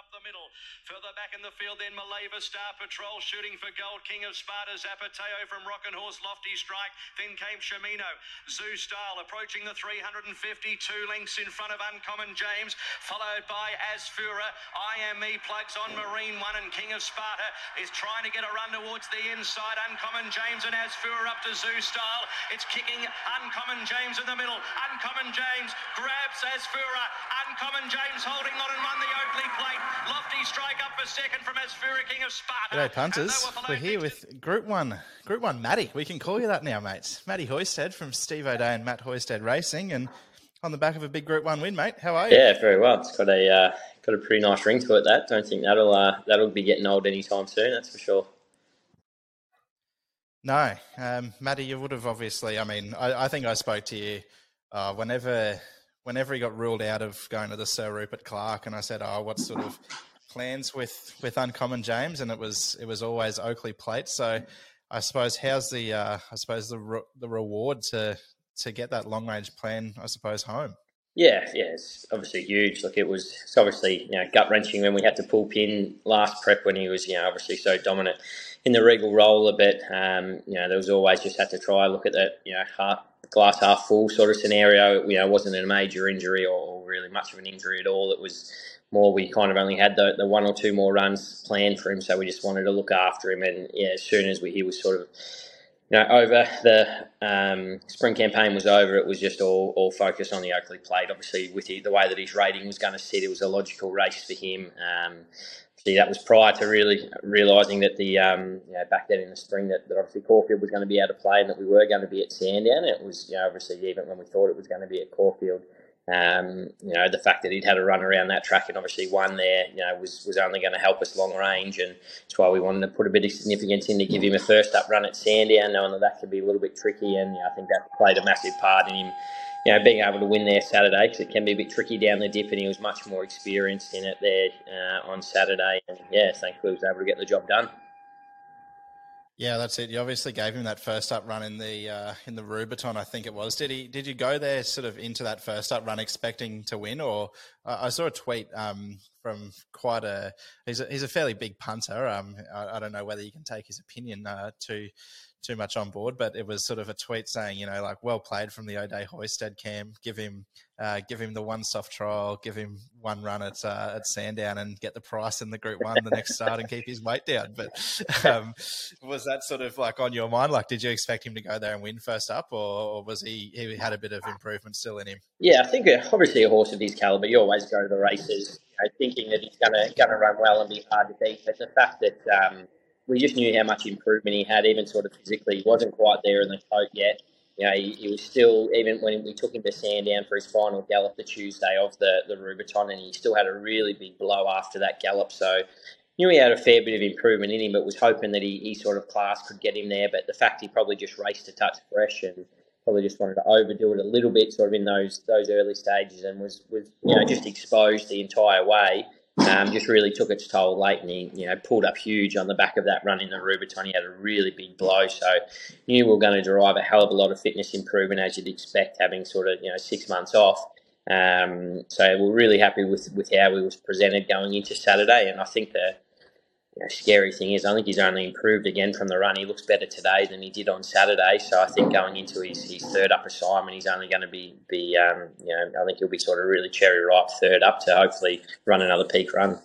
up the middle. Further back in the field then, Maleva Star Patrol shooting for gold. King of Sparta, Zapateo from Rockin' Horse Lofty Strike. Then came Shimino. Zoo Style approaching the 352 lengths in front of Uncommon James, followed by Asfura. IME plugs on Marine One, and King of Sparta is trying to get a run towards the inside. Uncommon James and Asfura up to Zoo Style. It's kicking Uncommon James in the middle. Uncommon James grabs Asfura. Uncommon James holding on and won the Oakleigh Plate. Lofty Strike up for second from Asfura, King of Sparta. Hello, punters. We're here with Group 1. Group 1, Matty. We can call you that now, mates. Matty Hoysted from Steve O'Day and Matt Hoysted Racing. And on the back of a big Group 1 win, mate. How are you? Yeah, very well. It's got a pretty nice ring to it, that. Don't think that'll be getting old anytime soon, that's for sure. No. Matty, you would have obviously... I mean, I think I spoke to you whenever he got ruled out of going to the Sir Rupert Clark, and I said, oh, what sort of plans with Uncommon James? And it was always Oakleigh Plate. So I suppose how's the reward to get that long range plan, I suppose, home? Yeah, it's obviously huge. Like it's obviously, gut wrenching when we had to pull pin last prep when he was, obviously so dominant in the regal role a bit. There was always just had to try look at that, glass half full sort of scenario. It wasn't a major injury or really much of an injury at all. It was more we kind of only had the one or two more runs planned for him, so we just wanted to look after him. And as soon as he was sort of over, the spring campaign was over, it was just all focus on the Oakleigh Plate. Obviously, with the way that his rating was going to sit, it was a logical race for him. That was prior to really realising that the back then in the spring that obviously Caulfield was going to be out of play and that we were going to be at Sandown. It was obviously even when we thought it was going to be at Caulfield, the fact that he'd had a run around that track and obviously won there, was only going to help us long range, and that's why we wanted to put a bit of significance in to give him a first up run at Sandown, knowing that could be a little bit tricky, and I think that played a massive part in him, being able to win there Saturday, because it can be a bit tricky down the dip, and he was much more experienced in it there on Saturday, and thankfully he was able to get the job done. Yeah, that's it. You obviously gave him that first up run in the Rubicon, I think it was. Did you go there sort of into that first up run expecting to win, or I saw a tweet from quite a he's a fairly big punter. I don't know whether you can take his opinion too much on board, but it was sort of a tweet saying, well played from the O'Day Hoysted camp. Give him the one soft trial, give him one run at Sandown, and get the price in the Group 1 the next start and keep his weight down. But was that sort of like on your mind? Like, did you expect him to go there and win first up, or was he had a bit of improvement still in him? Yeah, I think obviously a horse of his calibre, you always go to the races thinking that he's going to run well and be hard to beat. But the fact that we just knew how much improvement he had, even sort of physically. He wasn't quite there in the coat yet. He was still, even when we took him to Sandown for his final gallop the Tuesday of the Rubicon, and he still had a really big blow after that gallop. So knew he had a fair bit of improvement in him, but was hoping that he sort of class could get him there. But the fact he probably just raced a touch fresh and probably just wanted to overdo it a little bit sort of in those early stages, and was just exposed the entire way. Just really took its toll late, and he pulled up huge on the back of that run in the Rubicon. He had a really big blow, so knew we were going to derive a hell of a lot of fitness improvement, as you'd expect, having sort of 6 months off. So we're really happy with how we was presented going into Saturday, and I think the scary thing is I think he's only improved again from the run. He looks better today than he did on Saturday, so I think going into his third up assignment, he's only going to be I think he'll be sort of really cherry ripe third up to hopefully run another peak run.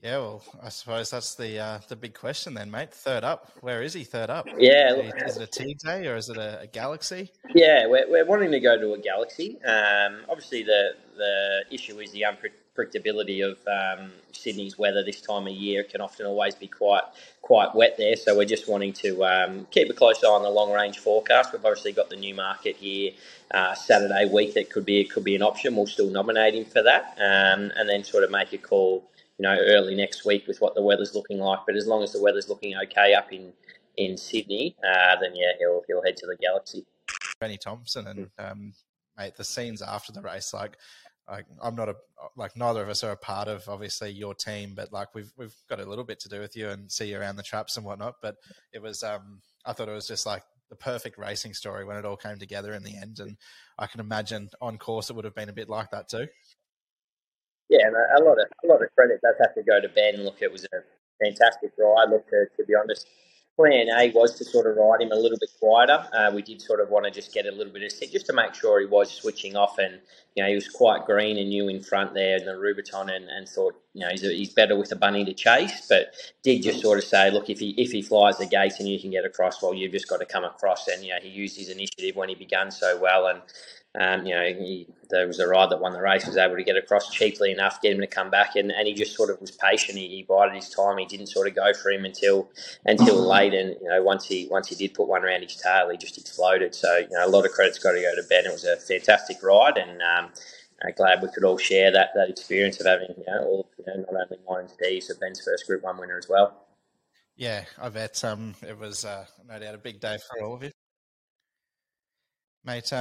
Yeah, well, I suppose that's the big question then, mate. Third up, where is he third up? Yeah. Is it a TJ or is it a Galaxy? Yeah, we're wanting to go to a Galaxy. Obviously, the issue is the unpredictability of Sydney's weather this time of year. It can often always be quite wet there, so we're just wanting to keep a close eye on the long-range forecast. We've obviously got the Newmarket here Saturday week. That could be an option. We'll still nominate him for that and then sort of make a call early next week with what the weather's looking like. But as long as the weather's looking okay up in Sydney, then he'll head to the Galaxy. Benny Thompson and mate, the scenes after the race, neither of us are a part of obviously your team, but we've got a little bit to do with you and see you around the traps and whatnot. But it was I thought it was just like the perfect racing story when it all came together in the end, and I can imagine on course it would have been a bit like that too. Yeah, a lot of credit does have to go to Ben. Look, it was a fantastic ride. Look, to be honest, plan A was to sort of ride him a little bit quieter. We did sort of want to just get a little bit of sit just to make sure he was switching off, and you know he was quite green and new in front there in the Rubicon, and thought you know he's better with a bunny to chase, but did just sort of say, look, if he flies the gates and you can get across, well, you've just got to come across. And you know he used his initiative when he began so well, and you know there was a ride that won the race, was able to get across cheaply enough, get him to come back, and he just sort of was patient. He bided his time. He didn't sort of go for him until late, and you know once he did put one around his tail, he just exploded. So you know a lot of credit's got to go to Ben. It was a fantastic ride, and glad we could all share that experience of having not only mine and Steve's, but Ben's first Group 1 winner as well. Yeah, I bet it was no doubt a big day for all of you, mate.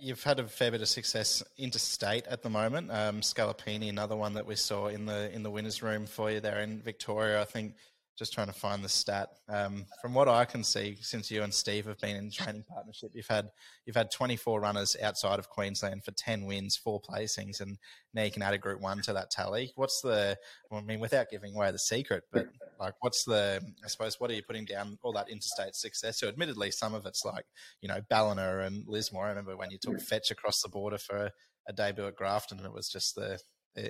You've had a fair bit of success interstate at the moment. Scalopini, another one that we saw in the winners' room for you there in Victoria. I think just trying to find the stat. From what I can see, since you and Steve have been in training partnership, you've had 24 runners outside of Queensland for 10 wins, 4 placings, and now you can add a Group 1 to that tally. Without giving away the secret, but like, what are you putting down all that interstate success? So admittedly, some of it's like, you know, Ballina and Lismore. I remember when you took Fetch across the border for a debut at Grafton, and it was just the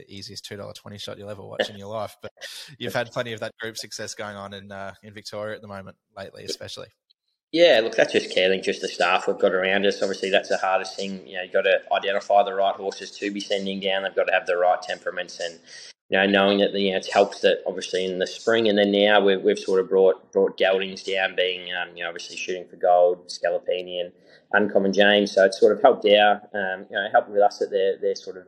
easiest $2.20 shot you'll ever watch in your life. But you've had plenty of that group success going on in Victoria at the moment lately, especially. Yeah, look, that's just caring, just the staff we've got around us. Obviously, that's the hardest thing. You know, you've got to identify the right horses to be sending down. They've got to have the right temperaments, and you know, knowing that it's helped that obviously in the spring, and then now we've sort of brought Geldings down, being obviously Shooting for Gold, Scalopini, and Uncommon James. So it's sort of helped out, helping with us that they're sort of.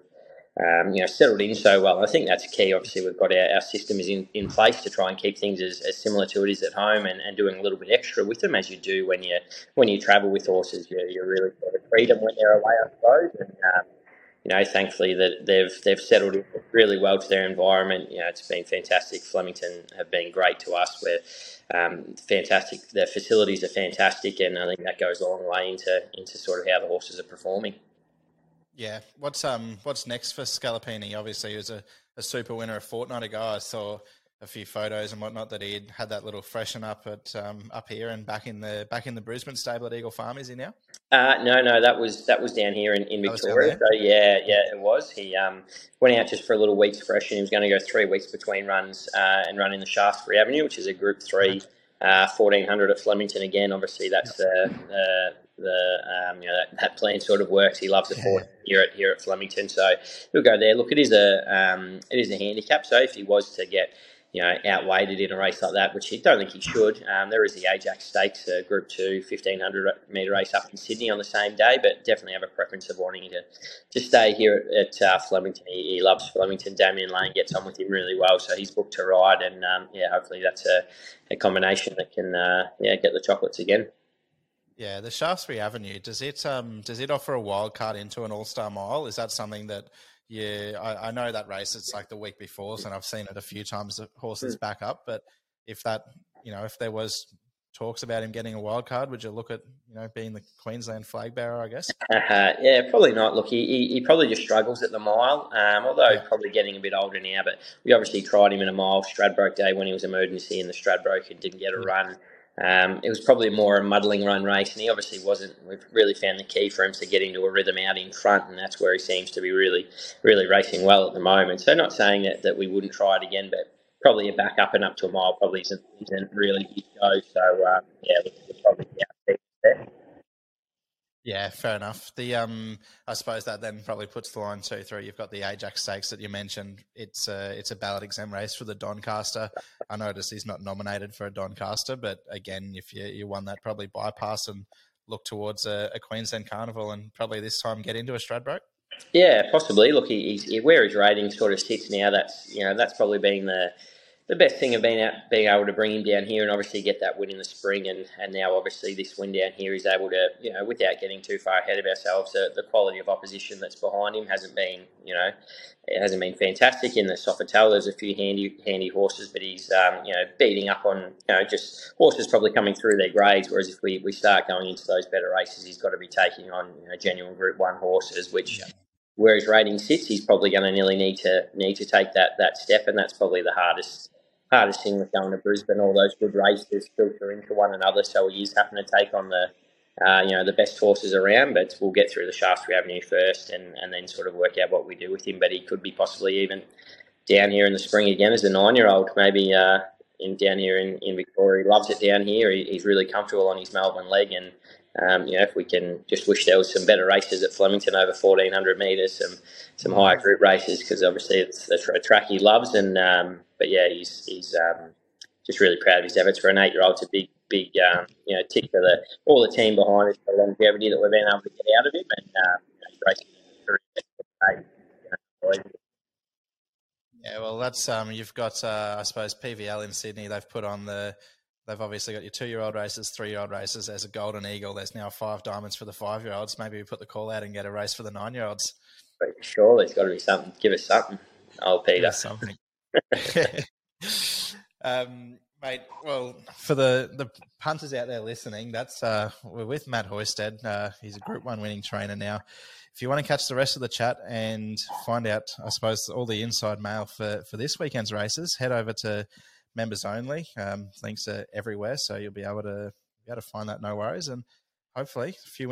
Settled in so well. I think that's key. Obviously, we've got our system is in place to try and keep things as similar to it is at home, and doing a little bit extra with them as you do when you travel with horses. You really sort of treat them when they're away, I suppose. And thankfully that they've settled in really well to their environment. You know, it's been fantastic. Flemington have been great to us. We're fantastic. Their facilities are fantastic, and I think that goes a long way into sort of how the horses are performing. Yeah, what's next for Scalopini? Obviously, he was a super winner a fortnight ago. I saw a few photos and whatnot that he'd had that little freshen up at up here and back in the Brisbane stable at Eagle Farm. Is he now? No, that was down here in Victoria. So yeah, it was. He went out just for a little week's fresh, and he was going to go 3 weeks between runs and run in the Shaftesbury Avenue, which is a Group 3 1400 at Flemington again. Obviously, that's that plan sort of works. He loves the form here at Flemington, so he'll go there. Look, it is a handicap. So if he was to get outweighted in a race like that, which I don't think he should, there is the Ajax Stakes, Group 2 1,500-metre race up in Sydney on the same day, but definitely have a preference of wanting to stay here at Flemington. He loves Flemington. Damien Lane gets on with him really well, so he's booked to ride, and hopefully that's a combination that can get the chocolates again. Yeah, the Shaftesbury Avenue, does it offer a wild card into an all-star mile? Is that something that I know that race, it's like the week before, so I've seen it a few times, the horses back up, but if there was talks about him getting a wild card, would you look at, being the Queensland flag bearer, I guess? Yeah, probably not. Look, he probably just struggles at the mile, although probably getting a bit older now, but we obviously tried him in a mile, Stradbroke Day, when he was emergency in the Stradbroke and didn't get a run. It was probably more a muddling run race, and he obviously wasn't. We've really found the key for him to get into a rhythm out in front, and that's where he seems to be really, really racing well at the moment. So not saying that we wouldn't try it again, but probably a back up and up to a mile probably isn't really his go. So, we'll probably be out there. Yeah, fair enough. The I suppose that then probably puts the line 2-3. You've got the Ajax Stakes that you mentioned. It's a ballot exam race for the Doncaster. I notice he's not nominated for a Doncaster, but again, if you won that, probably bypass and look towards a Queensland Carnival, and probably this time get into a Stradbroke. Yeah, possibly. Look, he's where his rating sort of sits now. That's probably been the best thing of being able to bring him down here and obviously get that win in the spring, and now obviously this win down here is able to, without getting too far ahead of ourselves, the quality of opposition that's behind him hasn't been fantastic. In the Sofitel, there's a few handy horses, but he's, beating up on, just horses probably coming through their grades, whereas if we start going into those better races, he's got to be taking on, genuine Group 1 horses, which where his rating sits, he's probably going to need to take that step, and that's probably the hardest thing with going to Brisbane. All those good races filter into one another, so he is having to take on the best horses around, but we'll get through the Shaftesbury Avenue first and then sort of work out what we do with him. But he could be possibly even down here in the spring again as a 9-year-old, maybe down here in Victoria. He loves it down here. He's really comfortable on his Melbourne leg, and if we can just wish there was some better races at Flemington over 1,400 metres, some higher group races, because obviously it's a track he loves. And he's just really proud of his efforts for an 8-year-old. It's a big tick for all the team behind us, the longevity that we've been able to get out of him, and racing. Yeah, well, that's you've got I suppose PVL in Sydney. They've obviously got your 2-year-old races, 3-year-old races. There's a Golden Eagle. There's now 5 diamonds for the 5-year-olds. Maybe we put the call out and get a race for the 9-year-olds. Sure, there's got to be something. Give us something, old Peter. Give us something. Mate, well, for the punters out there listening, that's we're with Matt Hoysted. He's a Group 1 winning trainer now. If you want to catch the rest of the chat and find out, I suppose, all the inside mail for this weekend's races, head over to Members Only. Links are everywhere, so you'll be able to find that, no worries. And hopefully a few